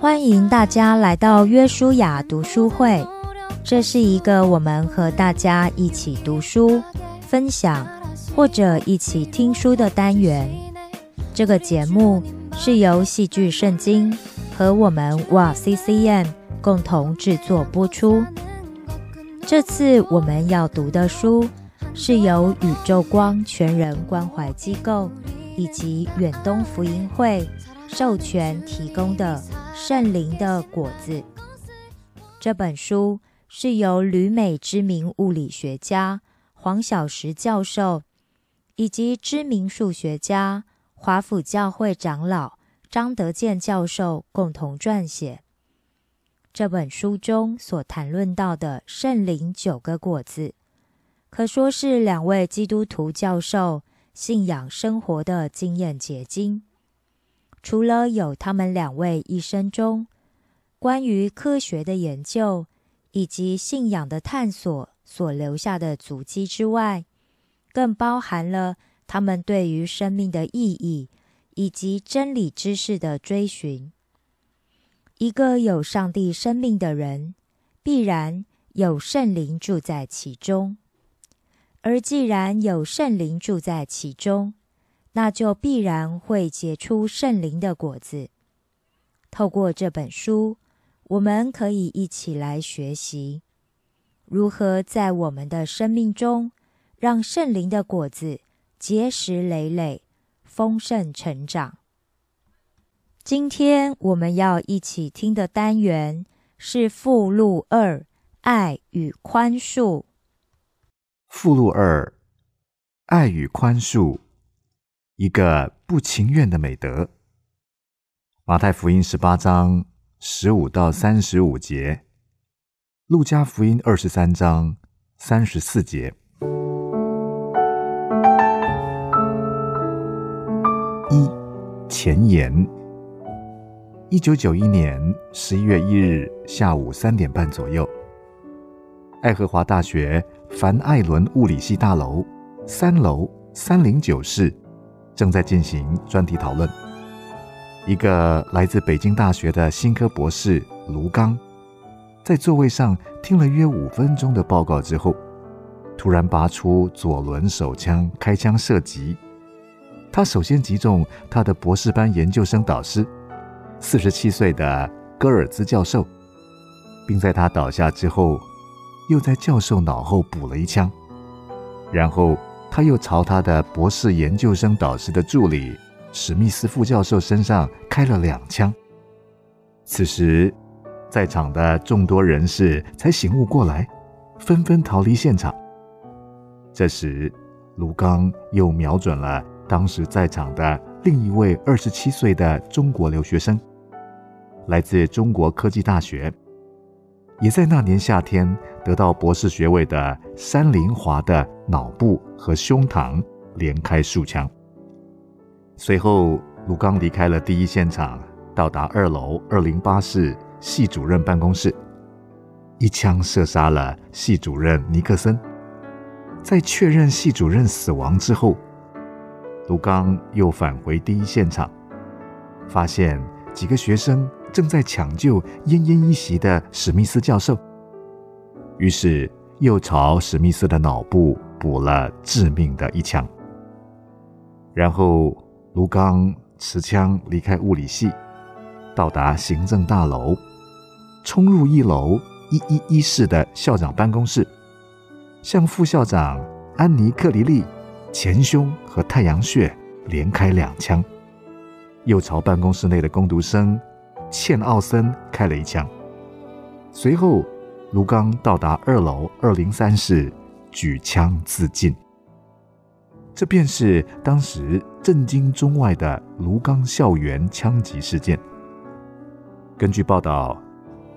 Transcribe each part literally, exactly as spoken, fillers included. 欢迎大家来到约书亚读书会，这是一个我们和大家一起读书、分享或者一起听书的单元。这个节目是由戏剧圣经和我们 W O W C C M 共同制作播出。这次我们要读的书是由宇宙光全人关怀机构以及远东福音会授权提供的《圣灵的果子》。这本书是由旅美知名物理学家黄小石教授以及知名数学家华府教会长老张德健教授共同撰写。这本书中所谈论到的圣灵九个果子，可说是两位基督徒教授信仰生活的经验结晶。除了有他们两位一生中关于科学的研究以及信仰的探索所留下的足迹之外，更包含了他们对于生命的意义以及真理知识的追寻。一个有上帝生命的人，必然有圣灵住在其中。而既然有圣灵住在其中，那就必然会结出圣灵的果子。透过这本书，我们可以一起来学习如何在我们的生命中让圣灵的果子结实累累，丰盛成长。今天我们要一起听的单元是附录二，爱与宽恕。附录二，爱与宽恕，一个不情愿的美德。马太福音十八章十五到三十五节，路加福音二十三章三十四节。一、前言。一九九一年十一月一日下午三点半左右，爱荷华大学凡艾伦物理系大楼三楼三零九室正在进行专题讨论。一个来自北京大学的新科博士卢刚，在座位上听了约五分钟的报告之后，突然拔出左轮手枪开枪射击。他首先击中他的博士班研究生导师四十七岁的戈尔兹教授，并在他倒下之后又在教授脑后补了一枪，然后他又朝他的博士研究生导师的助理史密斯副教授身上开了两枪。此时在场的众多人士才醒悟过来，纷纷逃离现场。这时卢刚又瞄准了当时在场的另一位二十七岁的中国留学生，来自中国科技大学，也在那年夏天得到博士学位的山林华的脑部和胸膛连开数枪。随后卢刚离开了第一现场，到达二楼二零八室系主任办公室，一枪射杀了系主任尼克森。在确认系主任死亡之后，卢刚又返回第一现场，发现几个学生正在抢救奄奄一息的史密斯教授，于是又朝史密斯的脑部补了致命的一枪。然后卢刚持枪离开物理系，到达行政大楼，冲入一楼一一一室的校长办公室，向副校长安妮克里利前胸和太阳穴连开两枪，又朝办公室内的工读生茜奥森开了一枪。随后卢刚到达二楼二零三室，举枪自尽。这便是当时震惊中外的卢刚校园枪击事件。根据报道，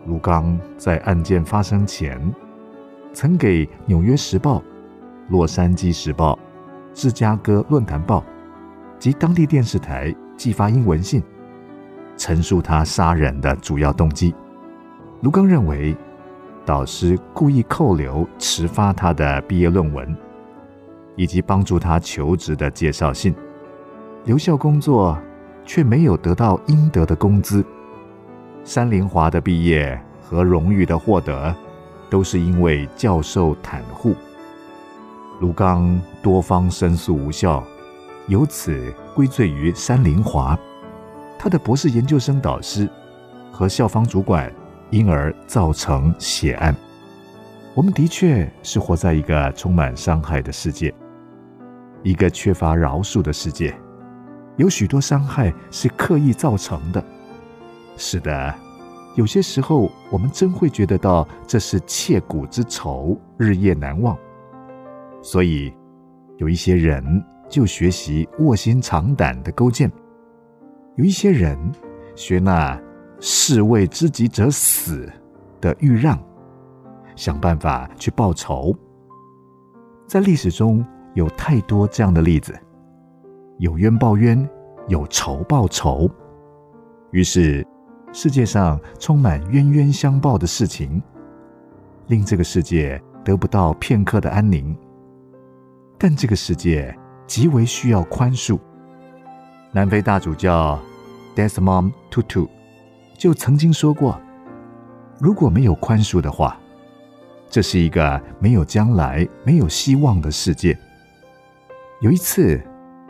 卢刚在案件发生前，曾给《纽约时报》、《洛杉矶时报》、《芝加哥论坛报》及当地电视台寄发英文信，陈述他杀人的主要动机。卢刚认为导师故意扣留迟发他的毕业论文以及帮助他求职的介绍信，留校工作却没有得到应得的工资，山林华的毕业和荣誉的获得，都是因为教授袒护。卢刚多方申诉无效，由此归罪于山林华。他的博士研究生导师和校方主管因而造成血案。我们的确是活在一个充满伤害的世界，一个缺乏饶恕的世界。有许多伤害是刻意造成的。是的，有些时候我们真会觉得到这是切骨之仇，日夜难忘。所以有一些人就学习卧薪尝胆的勾践，有一些人学那士为知己者死的豫让，想办法去报仇。在历史中有太多这样的例子，有冤报冤，有仇报仇，于是世界上充满冤冤相报的事情，令这个世界得不到片刻的安宁。但这个世界极为需要宽恕。南非大主教 Desmond Tutu 就曾经说过，如果没有宽恕的话，这是一个没有将来、没有希望的世界。有一次，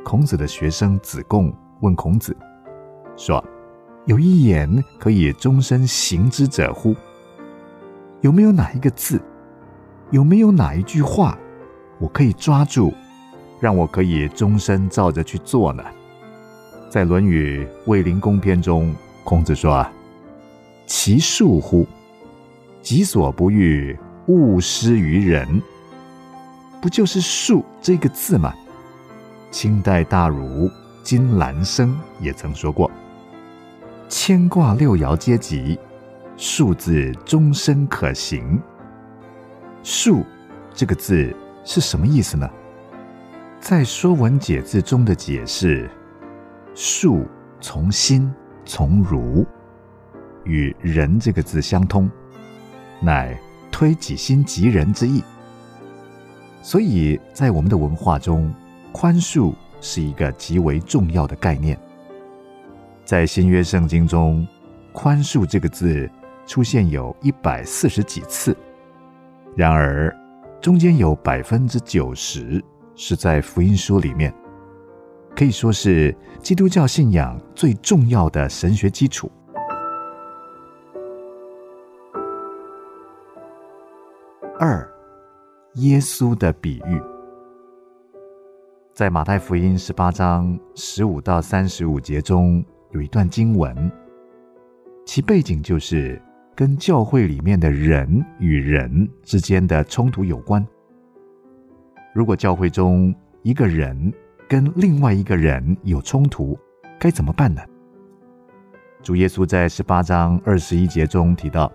孔子的学生子贡问孔子说，有一言可以终身行之者乎？有没有哪一个字，有没有哪一句话，我可以抓住，让我可以终身照着去做呢？在《论语·卫灵公篇》中，孔子说：“其恕乎！己所不欲，勿施于人。”不就是“恕”这个字吗？清代大儒金兰生也曾说过：“牵挂六爻皆吉，恕字终身可行。”“恕”这个字是什么意思呢？在《说文解字》中的解释，恕从心从儒，与人这个字相通，乃推己心及人之意。所以在我们的文化中，宽恕是一个极为重要的概念。在新约圣经中，宽恕这个字出现有一百四十几次，然而中间有百分之九十是在福音书里面，可以说是基督教信仰最重要的神学基础。二，耶稣的比喻。在马太福音十八章十五到三十五节中，有一段经文，其背景就是跟教会里面的人与人之间的冲突有关。如果教会中一个人跟另外一个人有冲突，该怎么办呢？主耶稣在十八章二十一节中提到，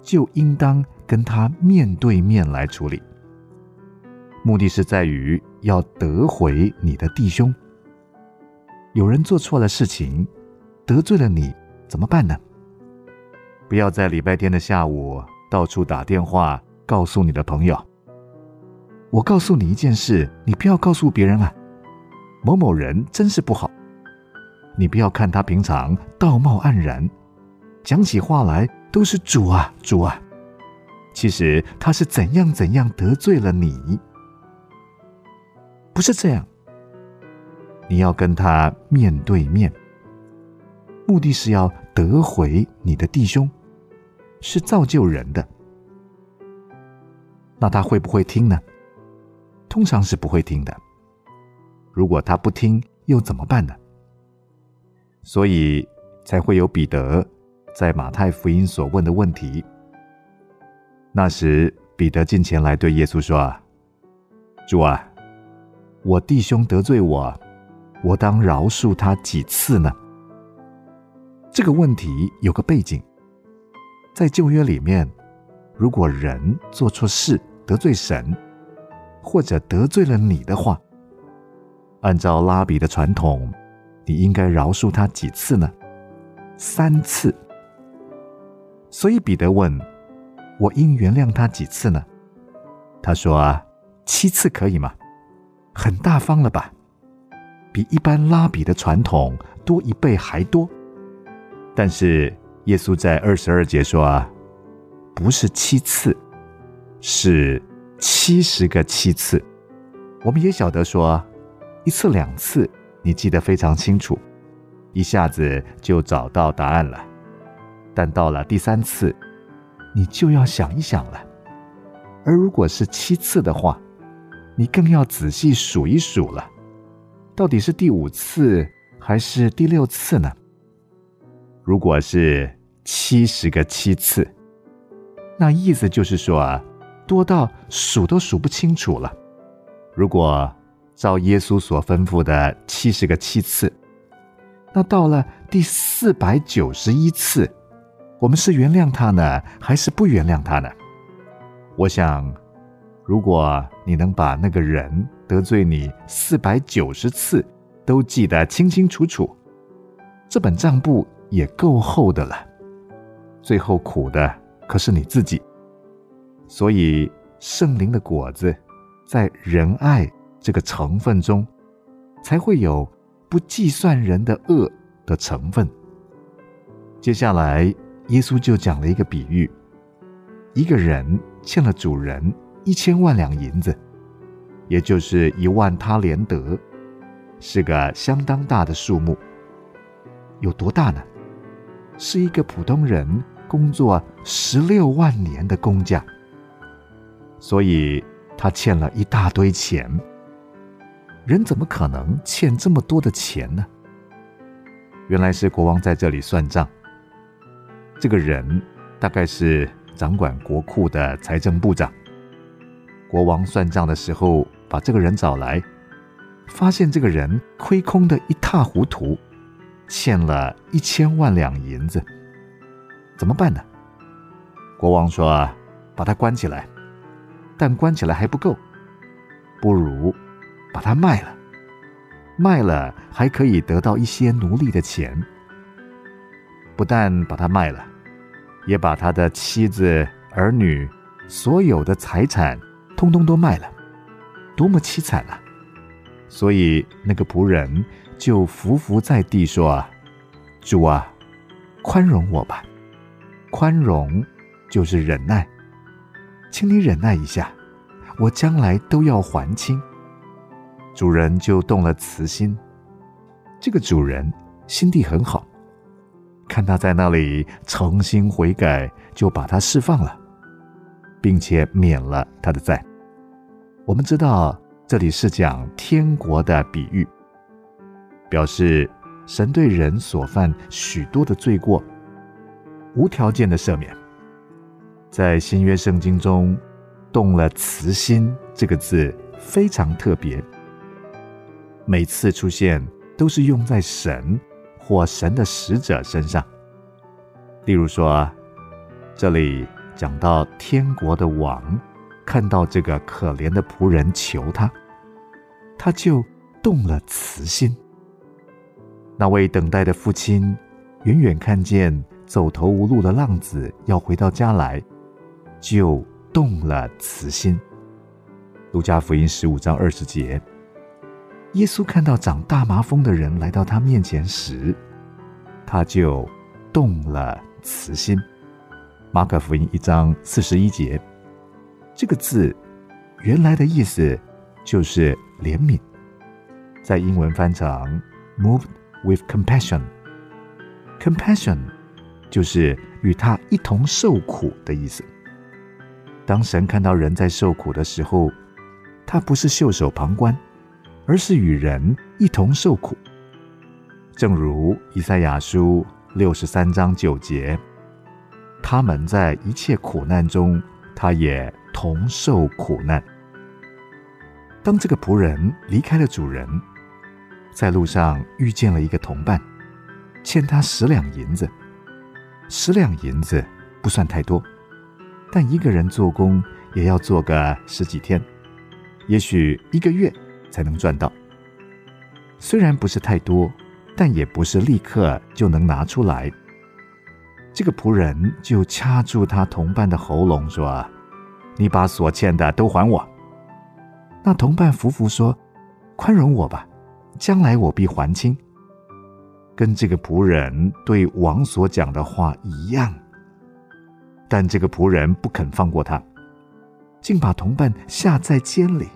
就应当跟他面对面来处理，目的是在于要得回你的弟兄。有人做错了事情，得罪了你，怎么办呢？不要在礼拜天的下午到处打电话告诉你的朋友，我告诉你一件事，你不要告诉别人啊，某某人真是不好。你不要看他平常道貌岸然，讲起话来都是主啊主啊，其实他是怎样怎样得罪了你。不是这样，你要跟他面对面，目的是要得回你的弟兄，是造就人的。那他会不会听呢？通常是不会听的。如果他不听又怎么办呢？所以才会有彼得在马太福音所问的问题。那时彼得近前来对耶稣说，主啊，我弟兄得罪我，我当饶恕他几次呢？这个问题有个背景。在旧约里面，如果人做错事得罪神，或者得罪了你的话，按照拉比的传统，你应该饶恕他几次呢？三次。所以彼得问，我应原谅他几次呢？他说啊，七次可以吗？很大方了吧，比一般拉比的传统多一倍还多。但是耶稣在二十二节说啊，不是七次，是七十个七次。我们也晓得说，一次两次你记得非常清楚，一下子就找到答案了。但到了第三次，你就要想一想了。而如果是七次的话，你更要仔细数一数了，到底是第五次还是第六次呢？如果是七十个七次，那意思就是说啊，多到数都数不清楚了。如果照耶稣所吩咐的七十个七次，那到了第四百九十一次，我们是原谅他呢，还是不原谅他呢？我想，如果你能把那个人得罪你四百九十次都记得清清楚楚，这本账簿也够厚的了。最后苦的可是你自己。所以，圣灵的果子在仁爱这个成分中，才会有不计算人的恶的成分。接下来，耶稣就讲了一个比喻，一个人欠了主人一千万两银子，也就是一万他连得，是个相当大的数目。有多大呢？是一个普通人工作十六万年的工价，所以他欠了一大堆钱。人怎么可能欠这么多的钱呢？原来是国王在这里算账。这个人大概是掌管国库的财政部长。国王算账的时候，把这个人找来，发现这个人亏空的一塌糊涂，欠了一千万两银子。怎么办呢？国王说啊，把他关起来，但关起来还不够，不如把他卖了，卖了还可以得到一些奴隶的钱。不但把他卖了，也把他的妻子、儿女、所有的财产，通通都卖了，多么凄惨啊！所以那个仆人就伏伏在地说啊，主啊，宽容我吧。宽容就是忍耐，请你忍耐一下，我将来都要还清。主人就动了慈心，这个主人心地很好，看他在那里诚心悔改，就把他释放了，并且免了他的债。我们知道这里是讲天国的比喻，表示神对人所犯许多的罪过无条件的赦免。在新约圣经中，动了慈心这个字非常特别，每次出现都是用在神或神的使者身上。例如说，这里讲到天国的王看到这个可怜的仆人求他，他就动了慈心。那位等待的父亲远远看见走投无路的浪子要回到家来，就动了慈心。路加福音十五章二十节，耶稣看到长大麻风的人来到他面前时，他就动了慈心。马可福音一章四十一节，这个字原来的意思就是怜悯，在英文翻成 moved with compassion。 compassion 就是与他一同受苦的意思。当神看到人在受苦的时候，他不是袖手旁观，而是与人一同受苦。正如以赛亚书六十三章九节，他们在一切苦难中，他也同受苦难。当这个仆人离开了主人，在路上遇见了一个同伴，欠他十两银子。十两银子不算太多，但一个人做工也要做个十几天，也许一个月才能赚到。虽然不是太多，但也不是立刻就能拿出来。这个仆人就掐住他同伴的喉咙说，你把所欠的都还我。那同伴伏伏说，宽容我吧，将来我必还清。跟这个仆人对王所讲的话一样，但这个仆人不肯放过他，竟把同伴下在监里。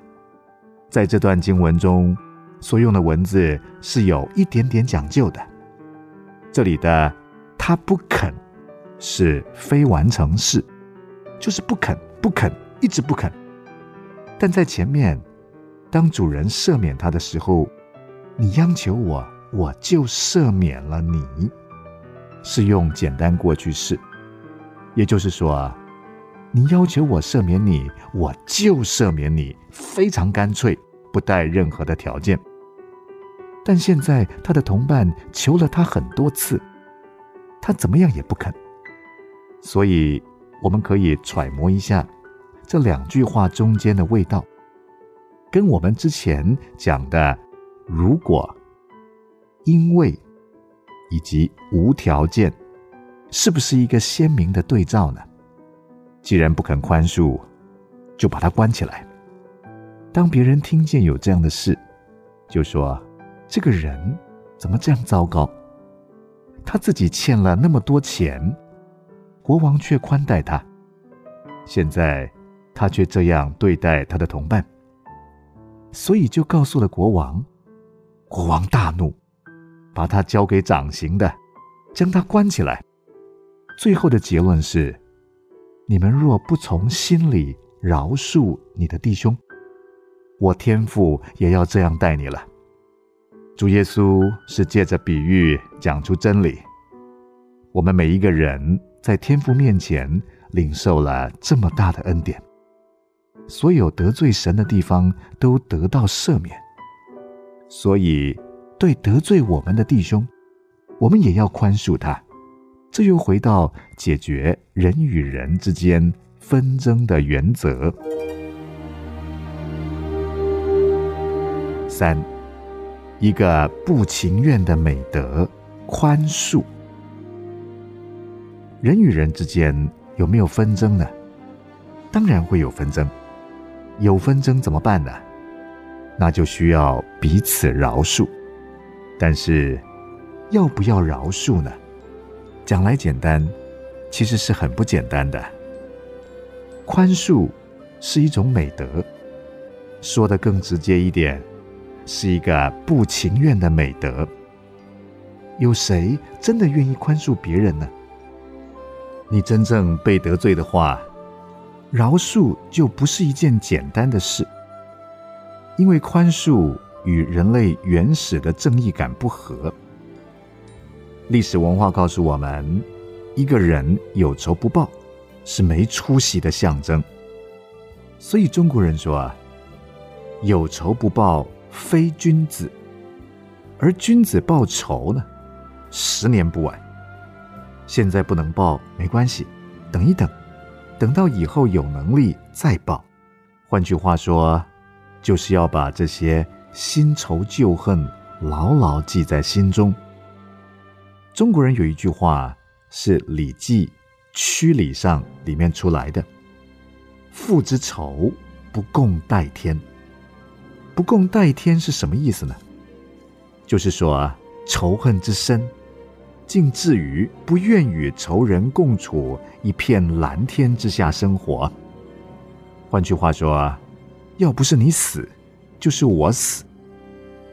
在这段经文中所用的文字是有一点点讲究的，这里的他不肯是非完成式，就是不肯不肯一直不肯。但在前面，当主人赦免他的时候，你央求我，我就赦免了你，是用简单过去式。也就是说，你要求我赦免你，我就赦免你，非常干脆，不带任何的条件。但现在他的同伴求了他很多次，他怎么样也不肯。所以我们可以揣摩一下这两句话中间的味道，跟我们之前讲的如果、因为以及无条件是不是一个鲜明的对照呢？既然不肯宽恕，就把它关起来。当别人听见有这样的事，就说这个人怎么这样糟糕，他自己欠了那么多钱，国王却宽待他，现在他却这样对待他的同伴，所以就告诉了国王。国王大怒，把他交给掌刑的，将他关起来。最后的结论是，你们若不从心里饶恕你的弟兄，我天父也要这样待你了。主耶稣是借着比喻讲出真理，我们每一个人在天父面前领受了这么大的恩典，所有得罪神的地方都得到赦免，所以对得罪我们的弟兄，我们也要宽恕他。这又回到解决人与人之间纷争的原则。三，一个不情愿的美德，宽恕。人与人之间有没有纷争呢？当然会有纷争。有纷争怎么办呢？那就需要彼此饶恕。但是要不要饶恕呢？讲来简单，其实是很不简单的。宽恕是一种美德，说得更直接一点，是一个不情愿的美德。有谁真的愿意宽恕别人呢？你真正被得罪的话，饶恕就不是一件简单的事，因为宽恕与人类原始的正义感不合。历史文化告诉我们，一个人有仇不报是没出息的象征。所以中国人说，有仇不报非君子，而君子报仇呢，十年不晚。现在不能报没关系，等一等，等到以后有能力再报。换句话说，就是要把这些新仇旧恨牢牢记在心中。中国人有一句话是《礼记·曲礼上》里面出来的，父之仇不共戴天。不共戴天是什么意思呢？就是说仇恨之深，竟至于不愿与仇人共处一片蓝天之下生活。换句话说，要不是你死，就是我死。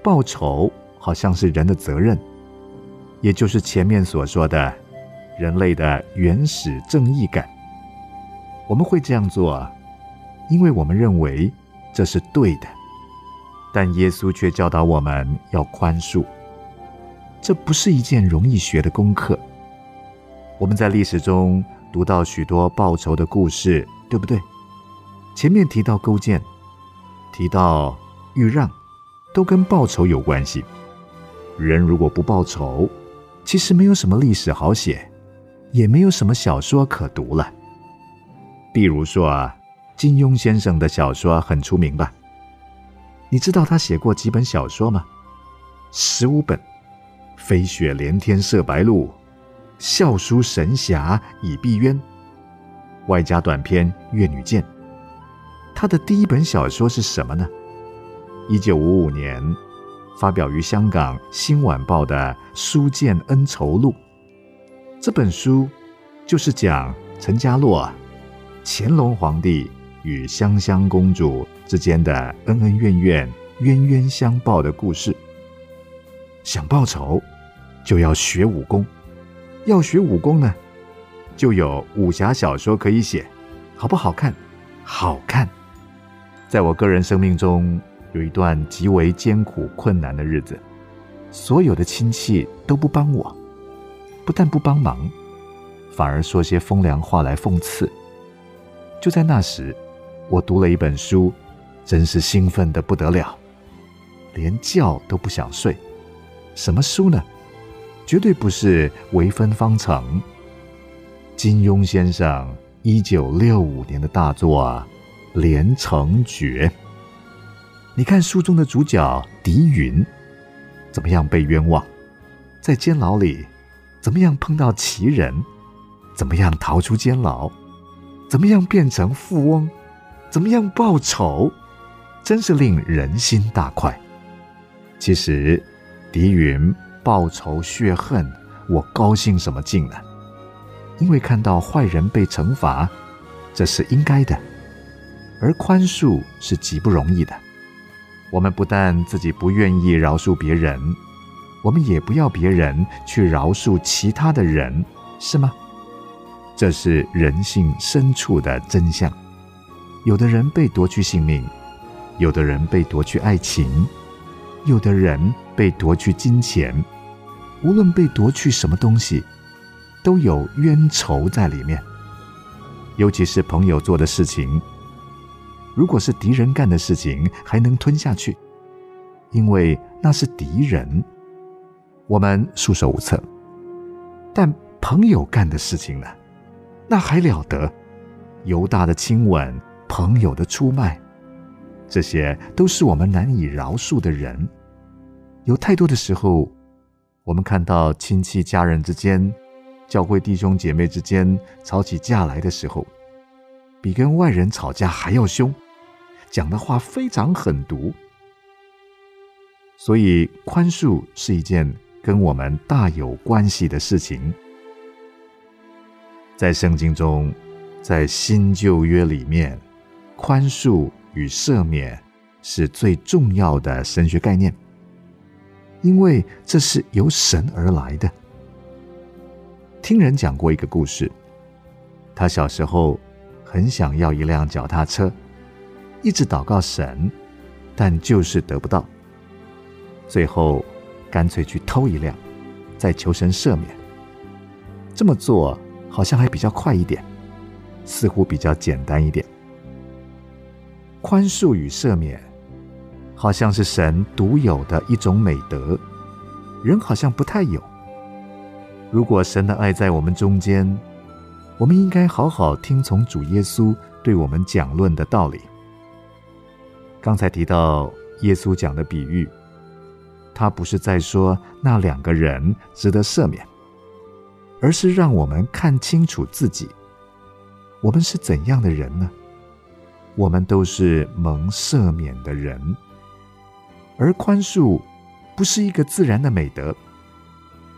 报仇好像是人的责任，也就是前面所说的人类的原始正义感。我们会这样做，因为我们认为这是对的，但耶稣却教导我们要宽恕。这不是一件容易学的功课。我们在历史中读到许多报仇的故事，对不对？前面提到勾践，提到豫让，都跟报仇有关系。人如果不报仇，其实没有什么历史好写，也没有什么小说可读了。比如说啊，金庸先生的小说很出名吧？你知道他写过几本小说吗？十五本，飞雪连天射白鹿，笑书神侠倚碧鸳，外加短篇越女剑。他的第一本小说是什么呢？一九五五年发表于香港《新晚报》的《苏建恩仇录》。这本书就是讲陈家洛、乾隆皇帝与香香公主之间的恩恩怨怨、冤冤相报的故事。想报仇就要学武功，要学武功呢，就有武侠小说可以写。好不好看？好看。在我个人生命中，有一段极为艰苦困难的日子，所有的亲戚都不帮我，不但不帮忙，反而说些风凉话来讽刺。就在那时，我读了一本书，真是兴奋得不得了，连觉都不想睡。什么书呢？绝对不是微分方程。金庸先生一九六五年的大作啊，《连城诀》。你看书中的主角狄云怎么样被冤枉，在监牢里怎么样碰到奇人，怎么样逃出监牢，怎么样变成富翁，怎么样报仇，真是令人心大快。其实狄云报仇雪恨，我高兴什么劲呢？因为看到坏人被惩罚，这是应该的，而宽恕是极不容易的。我们不但自己不愿意饶恕别人，我们也不要别人去饶恕其他的人，是吗？这是人性深处的真相。有的人被夺去性命，有的人被夺去爱情，有的人被夺去金钱，无论被夺去什么东西，都有冤仇在里面。尤其是朋友做的事情，如果是敌人干的事情，还能吞下去，因为那是敌人，我们束手无策。但朋友干的事情呢，那还了得？犹大的亲吻，朋友的出卖，这些都是我们难以饶恕的人。有太多的时候，我们看到亲戚家人之间，教会弟兄姐妹之间吵起架来的时候，比跟外人吵架还要凶，讲的话非常狠毒。所以宽恕是一件跟我们大有关系的事情。在圣经中，在新旧约里面，宽恕与赦免是最重要的神学概念，因为这是由神而来的。听人讲过一个故事，他小时候很想要一辆脚踏车，一直祷告神，但就是得不到，最后干脆去偷一辆，再求神赦免。这么做好像还比较快一点，似乎比较简单一点。宽恕与赦免好像是神独有的一种美德，人好像不太有。如果神的爱在我们中间，我们应该好好听从主耶稣对我们讲论的道理。刚才提到耶稣讲的比喻，他不是在说那两个人值得赦免，而是让我们看清楚自己，我们是怎样的人呢？我们都是蒙赦免的人。而宽恕不是一个自然的美德，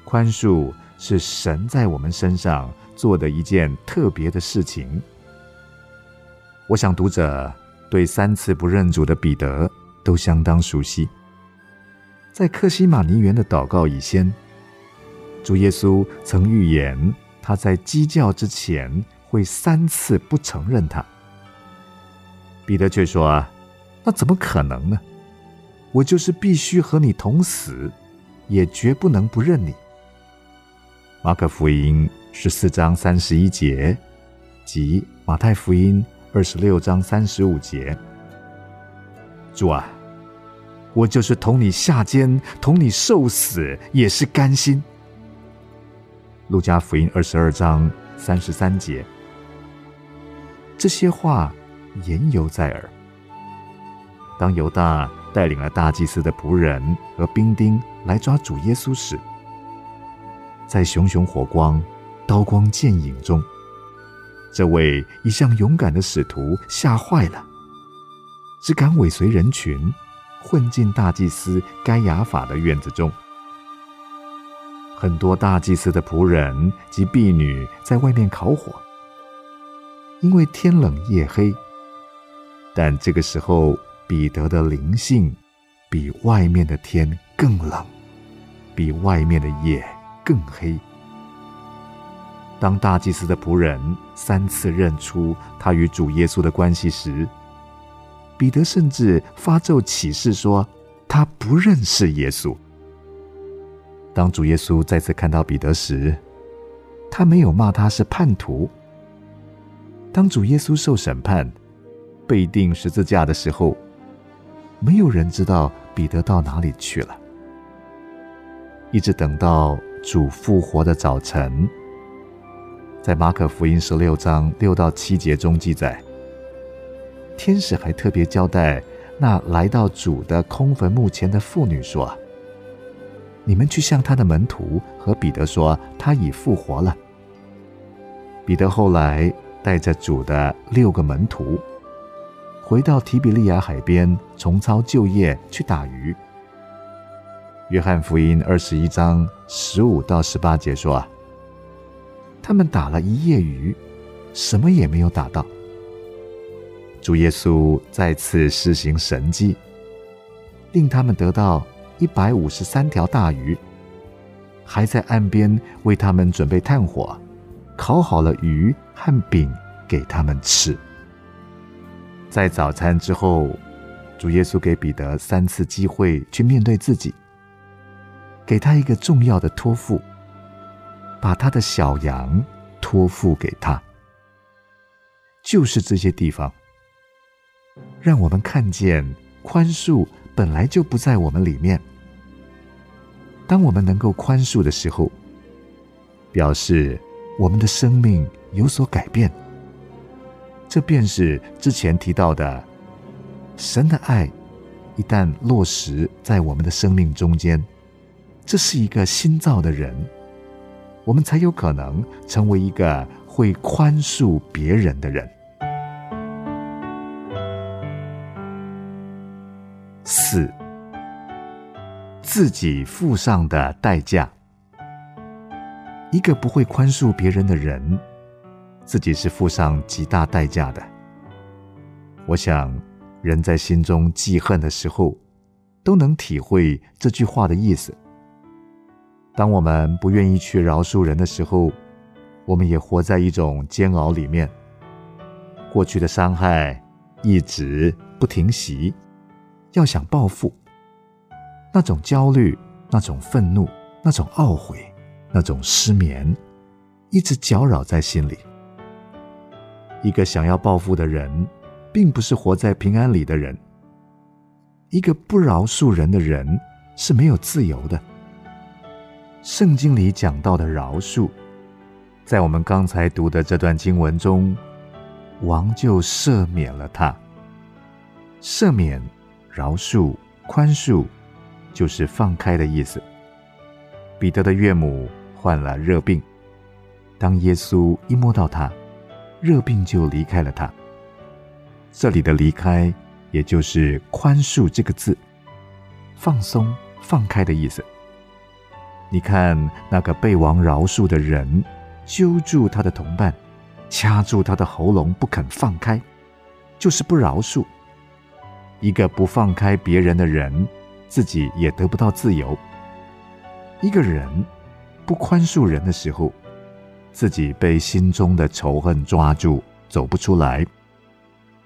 宽恕是神在我们身上做的一件特别的事情。我想读者对三次不认主的彼得都相当熟悉。在客西马尼园的祷告以前，主耶稣曾预言他在鸡叫之前会三次不承认他。彼得却说啊，那怎么可能呢？我就是必须和你同死，也绝不能不认你。马可福音十四章三十一节及马太福音二十六章三十五节。主啊，我就是同你下监，同你受死，也是甘心。路加福音二十二章三十三节。这些话言犹在耳。当犹大带领了大祭司的仆人和兵丁来抓主耶稣时，在熊熊火光、刀光剑影中，这位一向勇敢的使徒吓坏了，只敢尾随人群，混进大祭司该亚法的院子中。很多大祭司的仆人及婢女在外面烤火，因为天冷夜黑。但这个时候，彼得的灵性比外面的天更冷，比外面的夜更黑。当大祭司的仆人三次认出他与主耶稣的关系时，彼得甚至发咒起誓说他不认识耶稣。当主耶稣再次看到彼得时，他没有骂他是叛徒。当主耶稣受审判、被钉十字架的时候，没有人知道彼得到哪里去了。一直等到主复活的早晨，在马可福音十六章六到七节中记载，天使还特别交代那来到主的空坟墓前的妇女说：“你们去向他的门徒和彼得说，他已复活了。”彼得后来带着主的六个门徒，回到提比利亚海边重操旧业去打鱼。约翰福音二十一章十五到十八节说啊。他们打了一夜鱼，什么也没有打到。主耶稣再次施行神迹，令他们得到一百五十三条大鱼，还在岸边为他们准备炭火，烤好了鱼和饼给他们吃。在早餐之后，主耶稣给彼得三次机会去面对自己，给他一个重要的托付。把他的小羊托付给他，就是这些地方，让我们看见宽恕本来就不在我们里面。当我们能够宽恕的时候，表示我们的生命有所改变。这便是之前提到的，神的爱一旦落实在我们的生命中间，这是一个新造的人。我们才有可能成为一个会宽恕别人的人。四，自己付上的代价。一个不会宽恕别人的人，自己是付上极大代价的。我想，人在心中记恨的时候，都能体会这句话的意思。当我们不愿意去饶恕人的时候，我们也活在一种煎熬里面。过去的伤害一直不停息，要想报复，那种焦虑、那种愤怒、那种懊悔、那种失眠，一直搅扰在心里。一个想要报复的人，并不是活在平安里的人。一个不饶恕人的人，是没有自由的。圣经里讲到的饶恕，在我们刚才读的这段经文中，王就赦免了他。赦免、饶恕、宽恕，就是放开的意思。彼得的岳母患了热病，当耶稣一摸到他，热病就离开了他。这里的离开，也就是宽恕这个字，放松、放开的意思。你看那个被王饶恕的人，揪住他的同伴，掐住他的喉咙不肯放开，就是不饶恕。一个不放开别人的人，自己也得不到自由。一个人不宽恕人的时候，自己被心中的仇恨抓住，走不出来。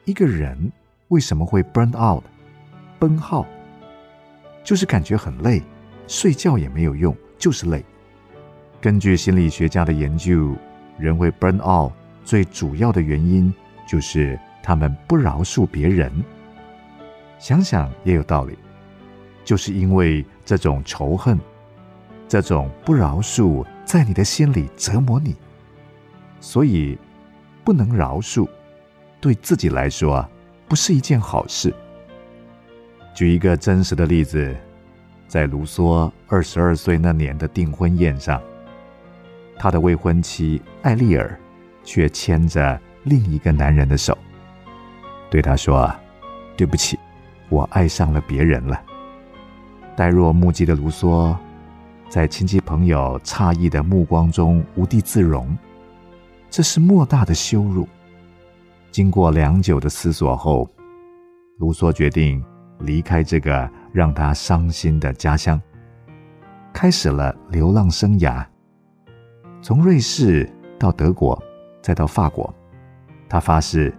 一个人为什么会 burn out 奔耗，就是感觉很累，睡觉也没有用，就是累。根据心理学家的研究，人会 burn out 最主要的原因就是他们不饶恕别人。想想也有道理，就是因为这种仇恨，这种不饶恕在你的心里折磨你，所以不能饶恕，对自己来说不是一件好事。举一个真实的例子，在卢梭二十二岁那年的订婚宴上，他的未婚妻艾丽尔却牵着另一个男人的手，对他说：“对不起，我爱上了别人了。呆若木鸡的卢梭，在亲戚朋友诧异的目光中无地自容，这是莫大的羞辱。经过良久的思索后，卢梭决定离开这个让他伤心的家乡，开始了流浪生涯。从瑞士到德国，再到法国，他发誓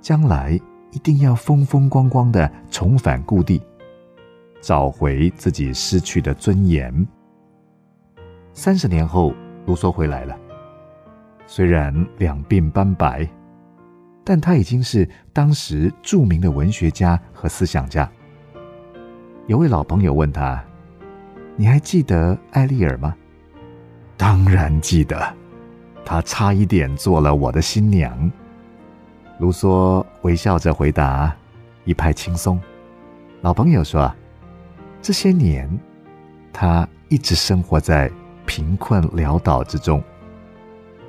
将来一定要风风光光地重返故地，找回自己失去的尊严。三十年后，卢梭回来了，虽然两鬓斑白，但他已经是当时著名的文学家和思想家。有位老朋友问他，你还记得艾丽尔吗？当然记得，她差一点做了我的新娘。卢梭微笑着回答，一派轻松。老朋友说，这些年他一直生活在贫困潦倒之中，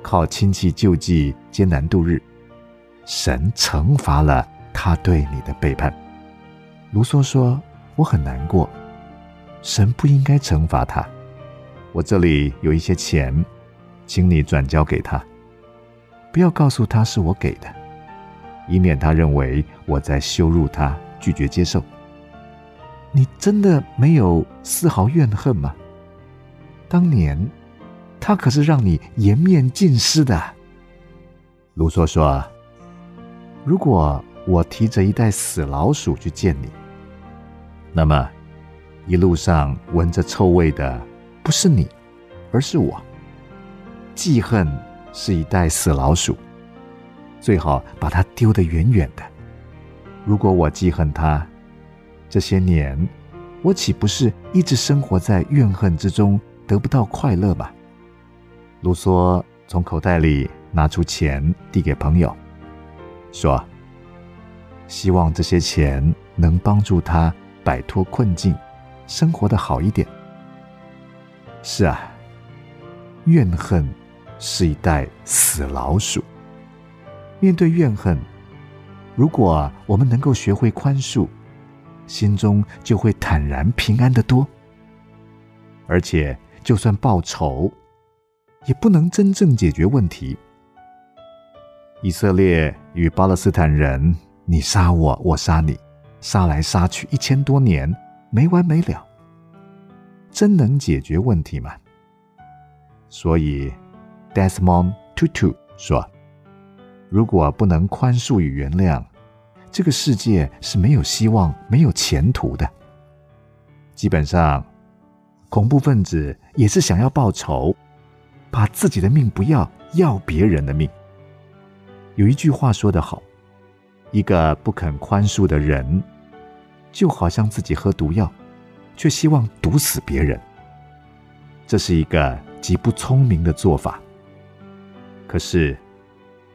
靠亲戚救济艰难度日，神惩罚了他对你的背叛。卢梭说，我很难过，神不应该惩罚他。我这里有一些钱，请你转交给他，不要告诉他是我给的，以免他认为我在羞辱他，拒绝接受。你真的没有丝毫怨恨吗？当年他可是让你颜面尽失的。卢梭说，如果我提着一袋死老鼠去见你，那么一路上闻着臭味的不是你，而是我。记恨是一袋死老鼠，最好把它丢得远远的。如果我记恨它，这些年我岂不是一直生活在怨恨之中，得不到快乐吗？卢梭从口袋里拿出钱递给朋友，说希望这些钱能帮助他摆脱困境，生活得好一点。是啊，怨恨是一袋死老鼠。面对怨恨，如果我们能够学会宽恕，心中就会坦然平安得多。而且就算报仇，也不能真正解决问题。以色列与巴勒斯坦人你杀我，我杀你，杀来杀去一千多年，没完没了，真能解决问题吗？所以 Desmond Tutu 说，如果不能宽恕与原谅，这个世界是没有希望，没有前途的。基本上恐怖分子也是想要报仇，把自己的命不要，要别人的命。有一句话说得好，一个不肯宽恕的人，就好像自己喝毒药，却希望毒死别人。这是一个极不聪明的做法。可是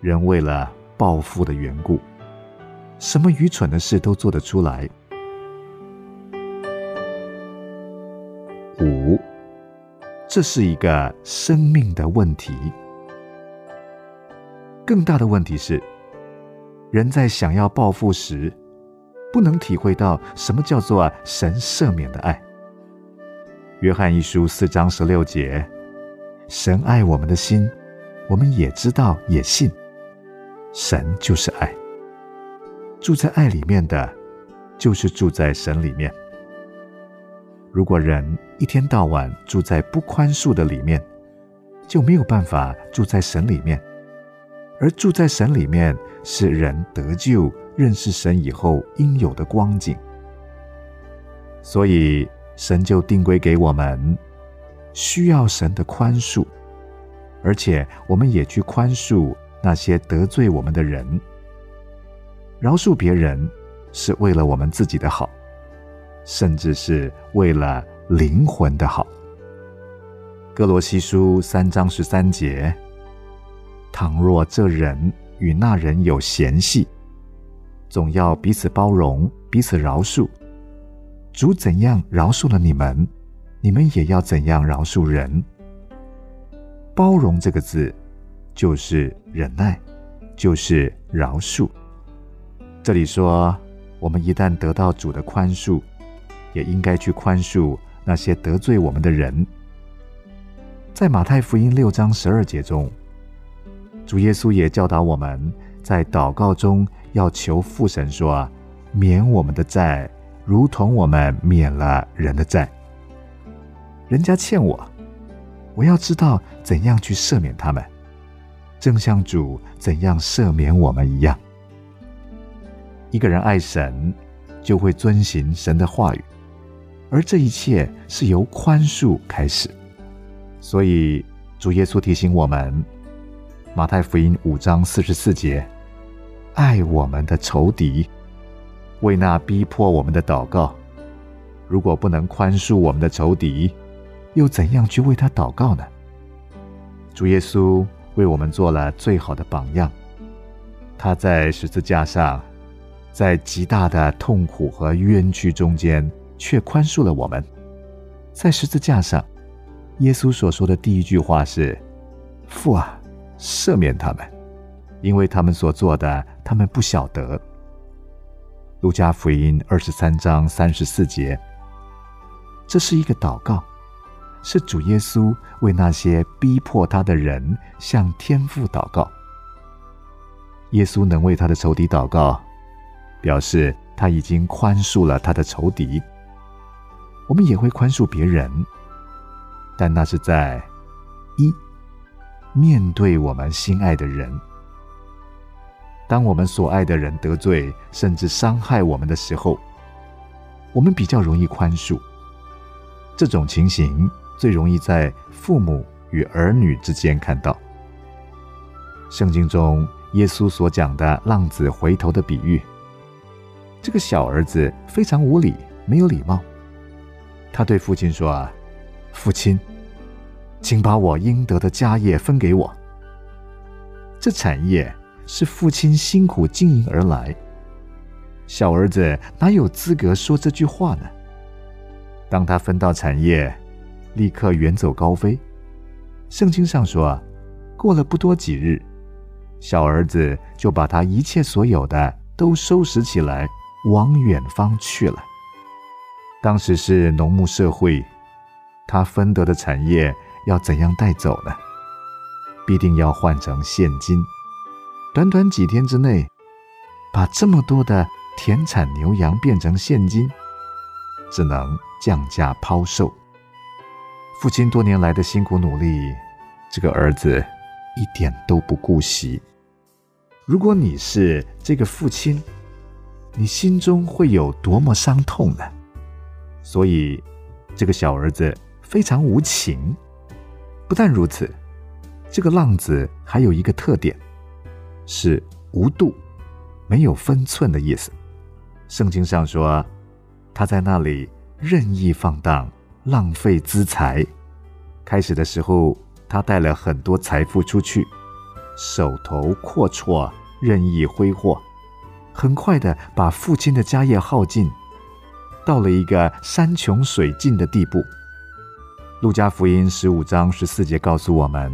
人为了报复的缘故，什么愚蠢的事都做得出来。五，这是一个生命的问题。更大的问题是，人在想要报复时，不能体会到什么叫做神赦免的爱。约翰一书四章十六节，神爱我们的心，我们也知道也信。神就是爱，住在爱里面的，就是住在神里面。如果人一天到晚住在不宽恕的里面，就没有办法住在神里面。而住在神里面，是人得救、认识神以后应有的光景。所以神就定规给我们，需要神的宽恕，而且我们也去宽恕那些得罪我们的人。饶恕别人是为了我们自己的好，甚至是为了灵魂的好。哥罗西书三章十三节，倘若这人与那人有嫌隙，总要彼此包容，彼此饶恕。主怎样饶恕了你们，你们也要怎样饶恕人。包容这个字，就是忍耐，就是饶恕。这里说，我们一旦得到主的宽恕，也应该去宽恕那些得罪我们的人。在马太福音六章十二节中，主耶稣也教导我们在祷告中要求父神说，免我们的债，如同我们免了人的债。人家欠我，我要知道怎样去赦免他们，正像主怎样赦免我们一样。一个人爱神，就会遵行神的话语，而这一切是由宽恕开始。所以主耶稣提醒我们，马太福音五章四十四节，爱我们的仇敌，为那逼迫我们的祷告。如果不能宽恕我们的仇敌，又怎样去为他祷告呢？主耶稣为我们做了最好的榜样，他在十字架上，在极大的痛苦和冤屈中间，却宽恕了我们。在十字架上，耶稣所说的第一句话是，父啊，赦免他们，因为他们所做的，他们不晓得。路加福音二十三章三十四节，这是一个祷告，是主耶稣为那些逼迫他的人向天父祷告。耶稣能为他的仇敌祷告，表示他已经宽恕了他的仇敌。我们也会宽恕别人，但那是在一。面对我们心爱的人，当我们所爱的人得罪甚至伤害我们的时候，我们比较容易宽恕。这种情形最容易在父母与儿女之间看到。圣经中耶稣所讲的浪子回头的比喻，这个小儿子非常无礼，没有礼貌。他对父亲说，父亲，请把我应得的家业分给我。这产业是父亲辛苦经营而来，小儿子哪有资格说这句话呢？当他分到产业，立刻远走高飞。圣经上说，过了不多几日，小儿子就把他一切所有的都收拾起来，往远方去了。当时是农牧社会，他分得的产业要怎样带走呢？必定要换成现金。短短几天之内，把这么多的田产牛羊变成现金，只能降价抛售。父亲多年来的辛苦努力，这个儿子一点都不顾惜。如果你是这个父亲，你心中会有多么伤痛呢？所以这个小儿子非常无情。不但如此，这个浪子还有一个特点，是无度，没有分寸的意思。圣经上说，他在那里任意放荡，浪费资财。开始的时候，他带了很多财富出去，手头阔绰，任意挥霍，很快的把父亲的家业耗尽，到了一个山穷水尽的地步。路加福音十五章十四节告诉我们，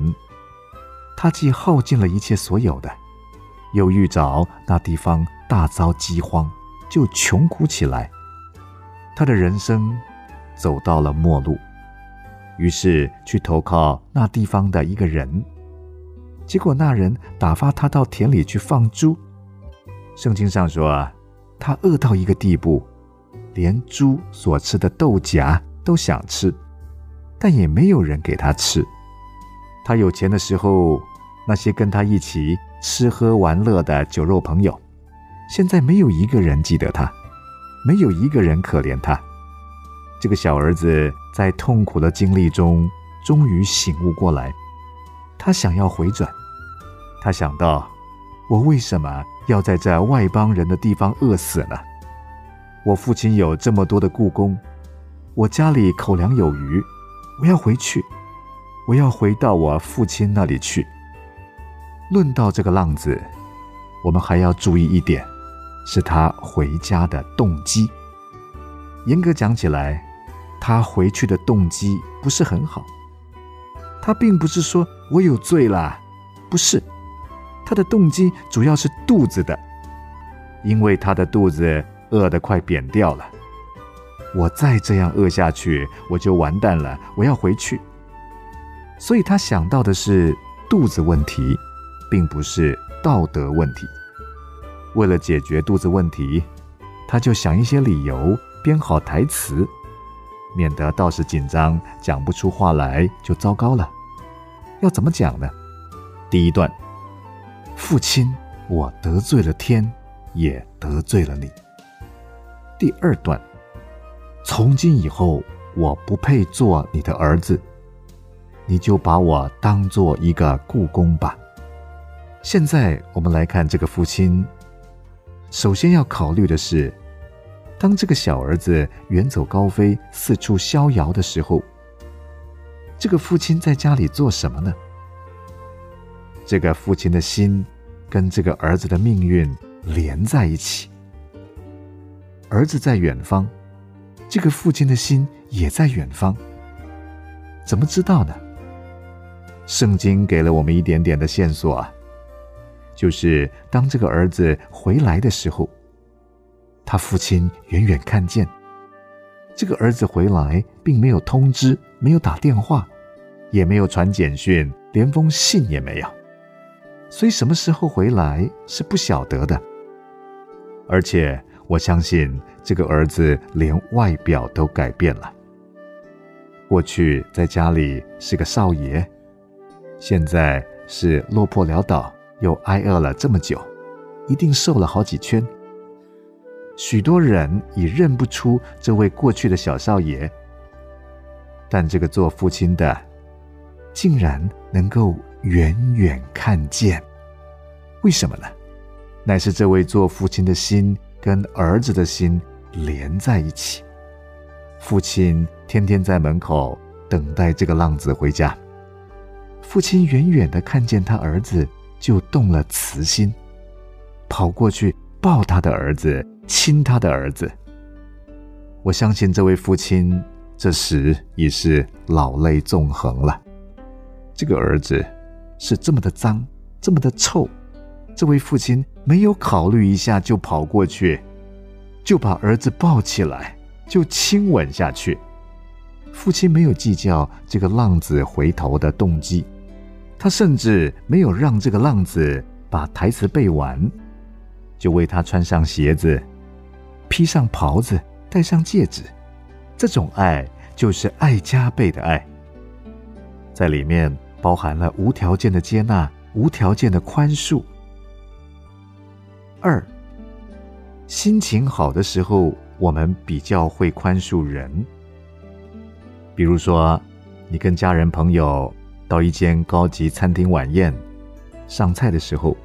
他既耗尽了一切所有的，又遇着那地方大遭饥荒，就穷苦起来。他的人生走到了末路，于是去投靠那地方的一个人，结果那人打发他到田里去放猪。圣经上说，他饿到一个地步，连猪所吃的豆荚都想吃，但也没有人给他吃。他有钱的时候，那些跟他一起吃喝玩乐的酒肉朋友，现在没有一个人记得他，没有一个人可怜他。这个小儿子在痛苦的经历中，终于醒悟过来，他想要回转。他想到，我为什么要在这外邦人的地方饿死呢？我父亲有这么多的雇工，我家里口粮有余，我要回去，我要回到我父亲那里去。论到这个浪子，我们还要注意一点，是他回家的动机。严格讲起来，他回去的动机不是很好。他并不是说我有罪啦，不是，他的动机主要是肚子的，因为他的肚子饿得快扁掉了。我再这样饿下去，我就完蛋了，我要回去。所以他想到的是肚子问题，并不是道德问题。为了解决肚子问题，他就想一些理由，编好台词，免得道士紧张讲不出话来就糟糕了。要怎么讲呢？第一段，父亲，我得罪了天，也得罪了你。第二段，从今以后，我不配做你的儿子，你就把我当做一个雇工吧。现在我们来看这个父亲，首先要考虑的是，当这个小儿子远走高飞、四处逍遥的时候，这个父亲在家里做什么呢？这个父亲的心跟这个儿子的命运连在一起，儿子在远方，这个父亲的心也在远方，怎么知道呢？圣经给了我们一点点的线索啊，就是当这个儿子回来的时候，他父亲远远看见这个儿子回来，并没有通知，没有打电话，也没有传简讯，连封信也没有，所以什么时候回来是不晓得的。而且我相信这个儿子连外表都改变了，过去在家里是个少爷，现在是落魄潦倒，又挨饿了这么久，一定瘦了好几圈。许多人已认不出这位过去的小少爷，但这个做父亲的竟然能够远远看见。为什么呢？乃是这位做父亲的心跟儿子的心连在一起。父亲天天在门口等待这个浪子回家，父亲远远地看见他儿子，就动了慈心，跑过去抱他的儿子，亲他的儿子。我相信这位父亲这时已是老泪纵横了。这个儿子是这么的脏，这么的臭，这位父亲没有考虑一下就跑过去，就把儿子抱起来，就亲吻下去。父亲没有计较这个浪子回头的动机，他甚至没有让这个浪子把台词背完，就为他穿上鞋子，披上袍子，戴上戒指。这种爱就是爱加倍的爱，在里面包含了无条件的接纳，无条件的宽恕。二，心情好的时候，我们比较会宽恕人。比如说，你跟家人朋友到一间高级餐厅晚宴，上菜的时候，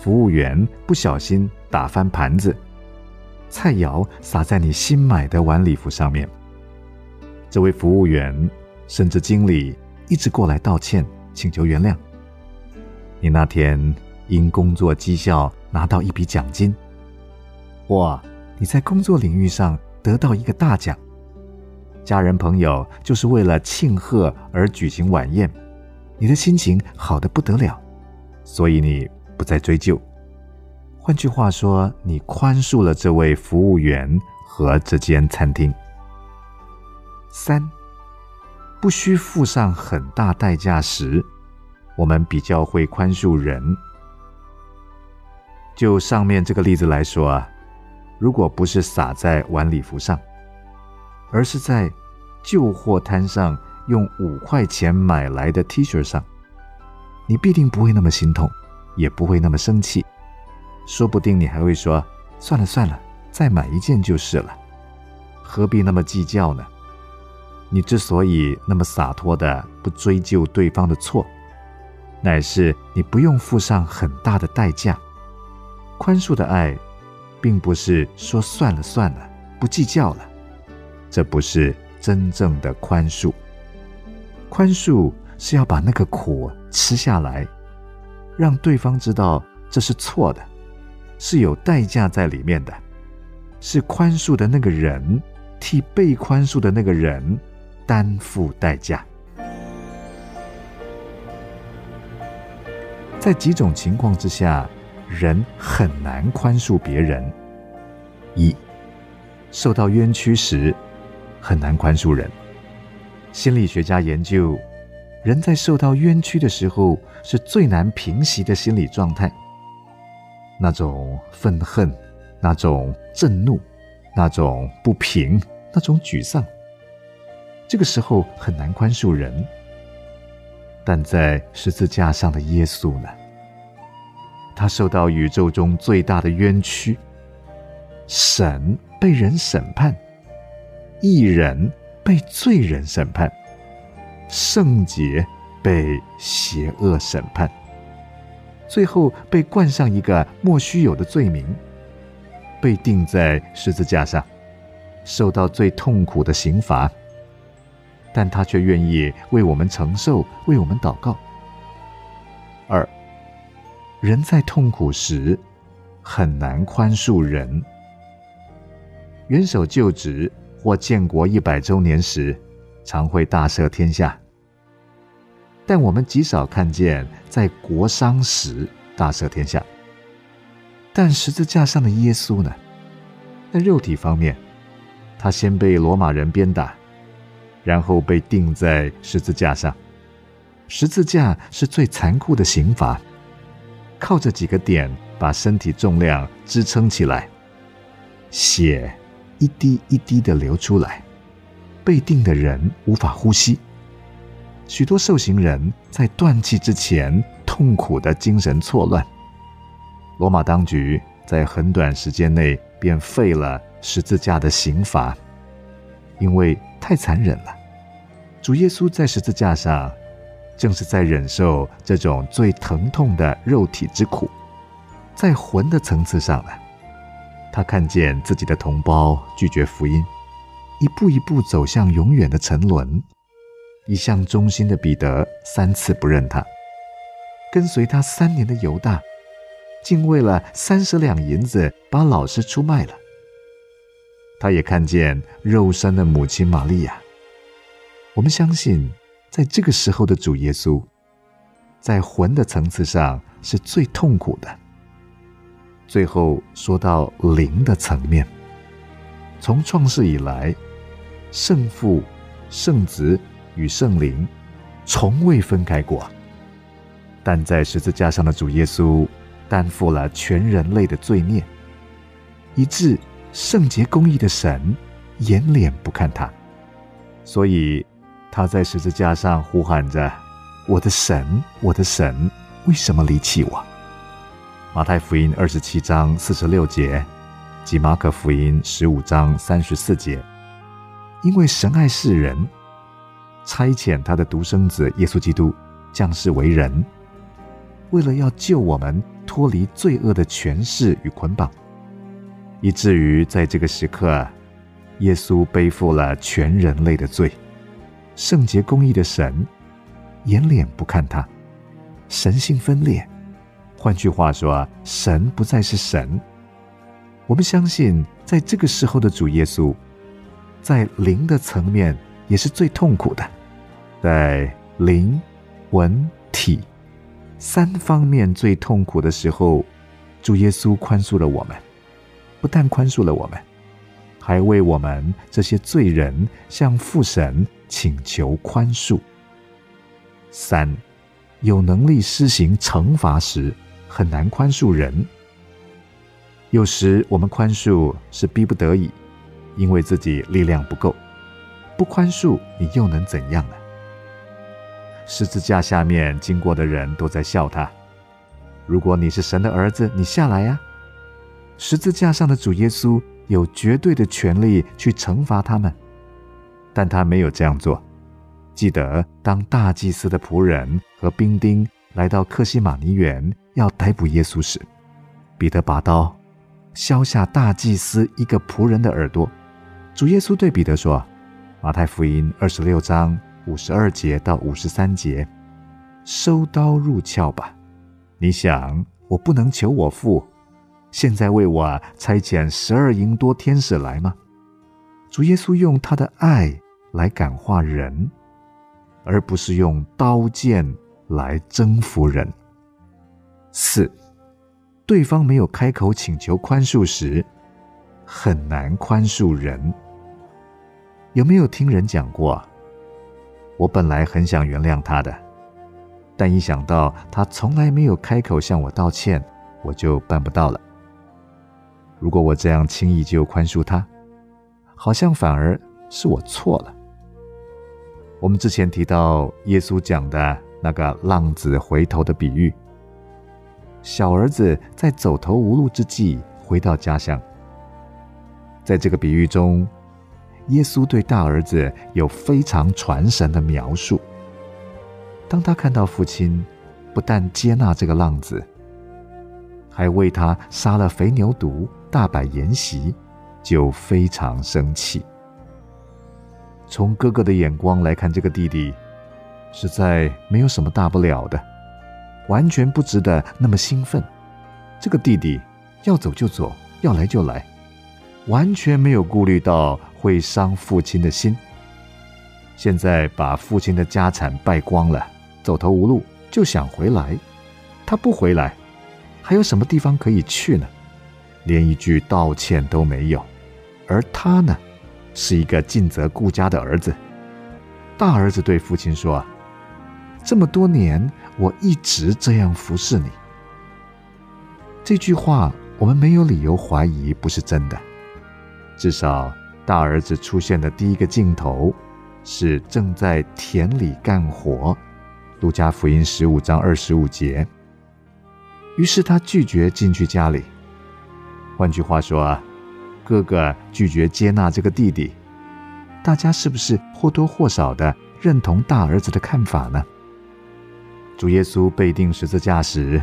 服务员不小心打翻盘子，菜肴洒在你新买的晚礼服上面。这位服务员甚至经理一直过来道歉，请求原谅。你那天因工作绩效拿到一笔奖金，哇，你在工作领域上得到一个大奖。家人朋友就是为了庆贺而举行晚宴，你的心情好得不得了，所以你不再追究。换句话说，你宽恕了这位服务员和这间餐厅。三，不需付上很大代价时，我们比较会宽恕人。就上面这个例子来说啊，如果不是洒在晚礼服上，而是在旧货摊上用五块钱买来的 T 恤上，你必定不会那么心痛，也不会那么生气，说不定你还会说，算了算了，再买一件就是了，何必那么计较呢？你之所以那么洒脱的不追究对方的错，乃是你不用付上很大的代价。宽恕的爱并不是说算了算了，不计较了，这不是真正的宽恕。宽恕是要把那个苦吃下来，让对方知道这是错的，是有代价在里面的，是宽恕的那个人替被宽恕的那个人担负代价。在几种情况之下，人很难宽恕别人，一、受到冤屈时，很难宽恕人。心理学家研究，人在受到冤屈的时候是最难平息的心理状态。那种愤恨，那种震怒，那种不平，那种沮丧，这个时候很难宽恕人。但在十字架上的耶稣呢？他受到宇宙中最大的冤屈，神被人审判，义人被罪人审判，圣洁被邪恶审判，最后被冠上一个莫须有的罪名，被钉在十字架上，受到最痛苦的刑罚。但他却愿意为我们承受，为我们祷告。二、人在痛苦时很难宽恕人。元首就职或建国一百周年时，常会大赦天下，但我们极少看见在国殇时大赦天下。但十字架上的耶稣呢？在肉体方面，他先被罗马人鞭打，然后被钉在十字架上。十字架是最残酷的刑罚，靠着几个点把身体重量支撑起来，血一滴一滴地流出来，被钉的人无法呼吸。许多受刑人在断气之前痛苦的精神错乱。罗马当局在很短时间内便废了十字架的刑罚，因为太残忍了。主耶稣在十字架上，正是在忍受这种最疼痛的肉体之苦。在魂的层次上呢，他看见自己的同胞拒绝福音，一步一步走向永远的沉沦。一向忠心的彼得三次不认他，跟随他三年的犹大，竟为了三十两银子把老师出卖了。他也看见肉身的母亲玛利亚。我们相信，在这个时候的主耶稣，在魂的层次上是最痛苦的。最后说到灵的层面，从创世以来，圣父、圣子与圣灵从未分开过，但在十字架上的主耶稣担负了全人类的罪孽，以致圣洁公义的神掩脸不看他。所以他在十字架上呼喊着，我的神，我的神，为什么离弃我？马太福音二十七章四十六节及马可福音十五章三十四节。因为神爱世人，差遣他的独生子耶稣基督降世为人，为了要救我们脱离罪恶的权势与捆绑，以至于在这个时刻，耶稣背负了全人类的罪。圣洁公义的神掩脸不看他，神性分裂。换句话说，神不再是神。我们相信，在这个时候的主耶稣，在灵的层面也是最痛苦的，在灵、魂、体三方面最痛苦的时候，主耶稣宽恕了我们。不但宽恕了我们，还为我们这些罪人向父神请求宽恕。三、有能力施行惩罚时，很难宽恕人。有时我们宽恕是逼不得已，因为自己力量不够。不宽恕，你又能怎样呢？十字架下面经过的人都在笑他。如果你是神的儿子，你下来呀、啊！十字架上的主耶稣有绝对的权利去惩罚他们，但他没有这样做。记得当大祭司的仆人和兵丁来到客西马尼园要逮捕耶稣时，彼得拔刀削下大祭司一个仆人的耳朵。主耶稣对彼得说，马太福音二十六章五十二节到五十三节，收刀入鞘吧，你想我不能求我父现在为我差遣十二营多天使来吗？主耶稣用他的爱来感化人，而不是用刀剑来征服人。四、对方没有开口请求宽恕时，很难宽恕人。有没有听人讲过啊？我本来很想原谅他的，但一想到他从来没有开口向我道歉，我就办不到了。如果我这样轻易就宽恕他，好像反而是我错了。我们之前提到耶稣讲的那个浪子回头的比喻，小儿子在走投无路之际回到家乡。在这个比喻中，耶稣对大儿子有非常传神的描述。当他看到父亲不但接纳这个浪子，还为他杀了肥牛犊，大摆筵席，就非常生气。从哥哥的眼光来看，这个弟弟实在没有什么大不了的，完全不值得那么兴奋。这个弟弟要走就走，要来就来，完全没有顾虑到会伤父亲的心。现在把父亲的家产败光了，走投无路，就想回来。他不回来，还有什么地方可以去呢？连一句道歉都没有。而他呢，是一个尽责顾家的儿子。大儿子对父亲说啊，这么多年我一直这样服侍你。这句话我们没有理由怀疑不是真的，至少大儿子出现的第一个镜头是正在田里干活，路加福音十五章二十五节。于是他拒绝进去家里。换句话说啊，哥哥拒绝接纳这个弟弟，大家是不是或多或少的认同大儿子的看法呢？主耶稣被钉十字架时，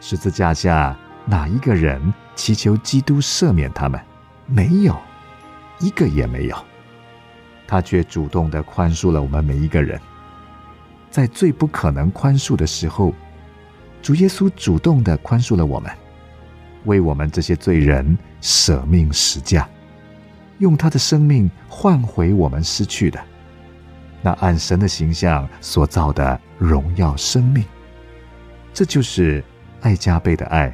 十字架下哪一个人祈求基督赦免他们？没有，一个也没有。他却主动地宽恕了我们每一个人。在最不可能宽恕的时候，主耶稣主动地宽恕了我们，为我们这些罪人舍命十架，用他的生命换回我们失去的那按神的形象所造的荣耀生命。这就是爱加倍的爱，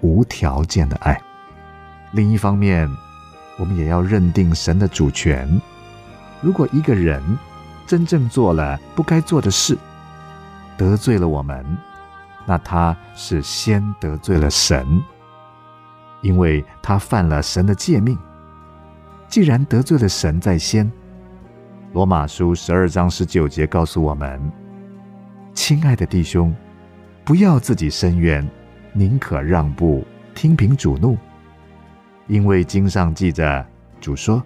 无条件的爱。另一方面，我们也要认定神的主权。如果一个人真正做了不该做的事，得罪了我们，那他是先得罪了神，因为他犯了神的诫命。既然得罪了神在先，罗马书十二章十九节告诉我们，亲爱的弟兄，不要自己伸冤，宁可让步，听凭主怒。因为经上记着，主说，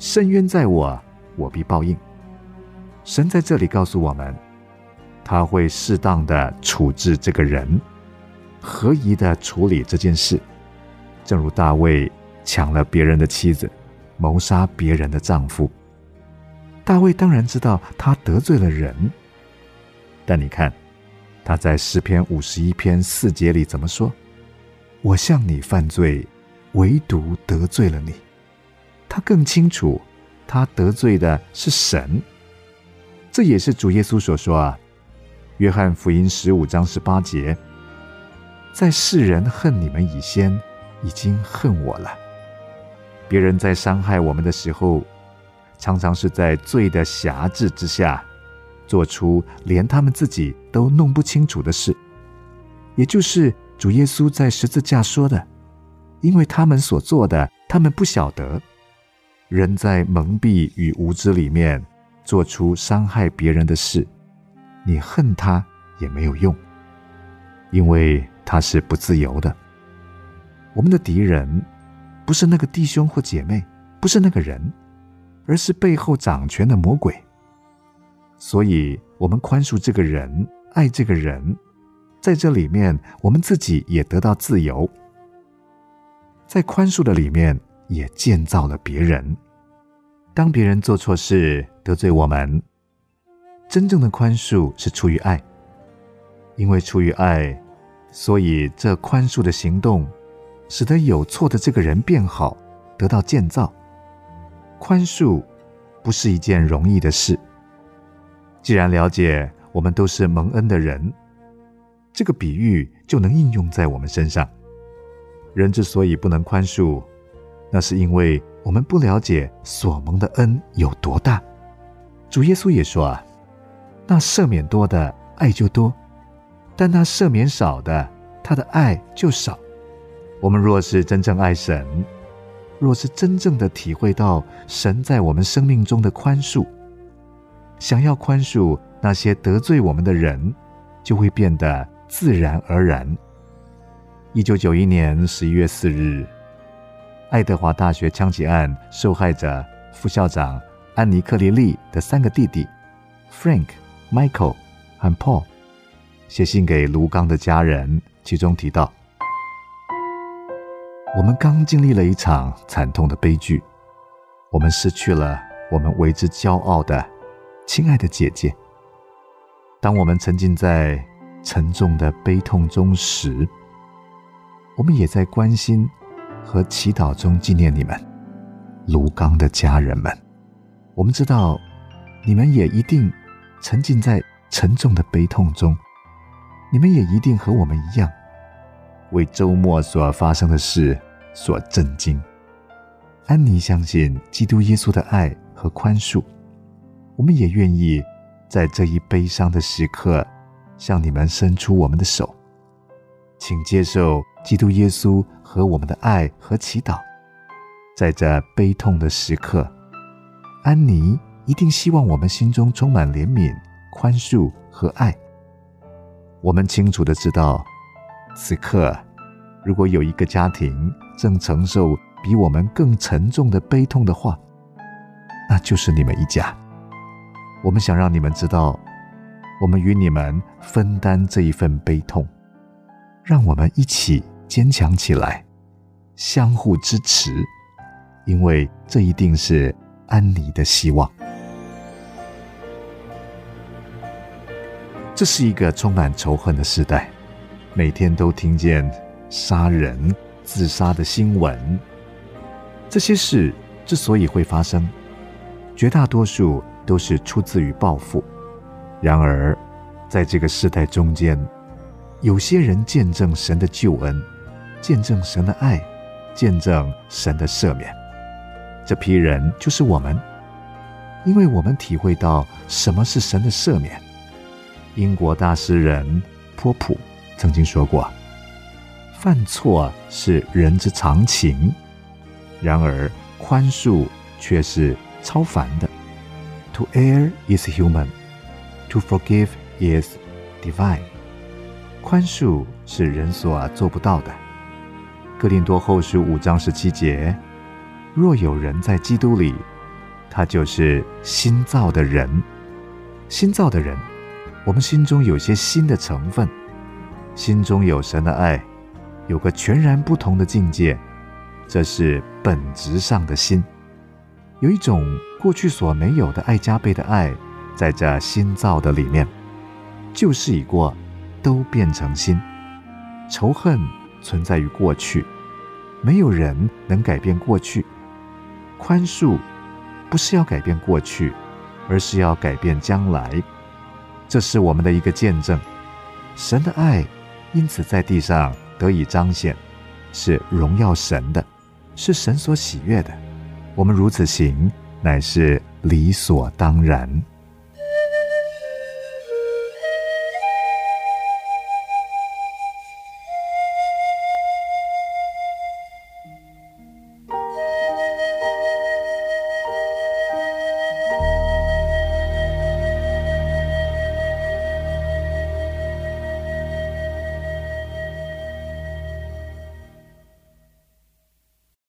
伸冤在我，我必报应。神在这里告诉我们，他会适当的处置这个人，合宜的处理这件事。正如大卫抢了别人的妻子，谋杀别人的丈夫。大卫当然知道他得罪了人，但你看他在诗篇五十一篇四节里怎么说？我向你犯罪，唯独得罪了你。他更清楚他得罪的是神。这也是主耶稣所说啊，约翰福音十五章十八节，在世人恨你们以先，已经恨我了。别人在伤害我们的时候，常常是在罪的辖制之下，做出连他们自己都弄不清楚的事，也就是主耶稣在十字架说的，因为他们所做的，他们不晓得。人在蒙蔽与无知里面做出伤害别人的事，你恨他也没有用，因为他是不自由的。我们的敌人不是那个弟兄或姐妹，不是那个人，而是背后掌权的魔鬼。所以我们宽恕这个人，爱这个人，在这里面我们自己也得到自由，在宽恕的里面也建造了别人。当别人做错事得罪我们，真正的宽恕是出于爱。因为出于爱，所以这宽恕的行动使得有错的这个人变好，得到建造。宽恕不是一件容易的事。既然了解我们都是蒙恩的人，这个比喻就能应用在我们身上。人之所以不能宽恕，那是因为我们不了解所蒙的恩有多大。主耶稣也说啊，那赦免多的爱就多，但那赦免少的，他的爱就少。我们若是真正爱神，若是真正的体会到神在我们生命中的宽恕，想要宽恕那些得罪我们的人，就会变得自然而然。一九九一年十一月四日，爱德华大学枪击案受害者副校长安妮·克利利的三个弟弟 Frank、Michael 和 Paul 写信给卢刚的家人，其中提到，我们刚经历了一场惨痛的悲剧，我们失去了我们为之骄傲的亲爱的姐姐。当我们沉浸在沉重的悲痛中时，我们也在关心和祈祷中纪念你们，卢刚的家人们。我们知道你们也一定沉浸在沉重的悲痛中，你们也一定和我们一样为周末所发生的事所震惊。安妮相信基督耶稣的爱和宽恕，我们也愿意在这一悲伤的时刻向你们伸出我们的手，请接受基督耶稣和我们的爱和祈祷。在这悲痛的时刻，安妮一定希望我们心中充满怜悯、宽恕和爱。我们清楚地知道，此刻如果有一个家庭正承受比我们更沉重的悲痛的话，那就是你们一家。我们想让你们知道，我们与你们分担这一份悲痛，让我们一起坚强起来，相互支持，因为这一定是安妮的希望。这是一个充满仇恨的时代，每天都听见杀人、自杀的新闻。这些事之所以会发生，绝大多数都是出自于报复。然而，在这个世代中间，有些人见证神的救恩，见证神的爱，见证神的赦免。这批人就是我们，因为我们体会到什么是神的赦免。英国大诗人波普曾经说过，犯错是人之常情，然而宽恕却是超凡的。 To err is human, to forgive is divine。 宽恕是人所做不到的。哥林多后书五章十七节，若有人在基督里，他就是新造的人。新造的人，我们心中有些新的成分，心中有神的爱，有个全然不同的境界，这是本质上的新。有一种过去所没有的爱加倍的爱，在这新造的里面，旧事已过，都变成新。仇恨存在于过去，没有人能改变过去。宽恕不是要改变过去，而是要改变将来。这是我们的一个见证，神的爱因此在地上得以彰显，是荣耀神的，是神所喜悦的。我们如此行，乃是理所当然。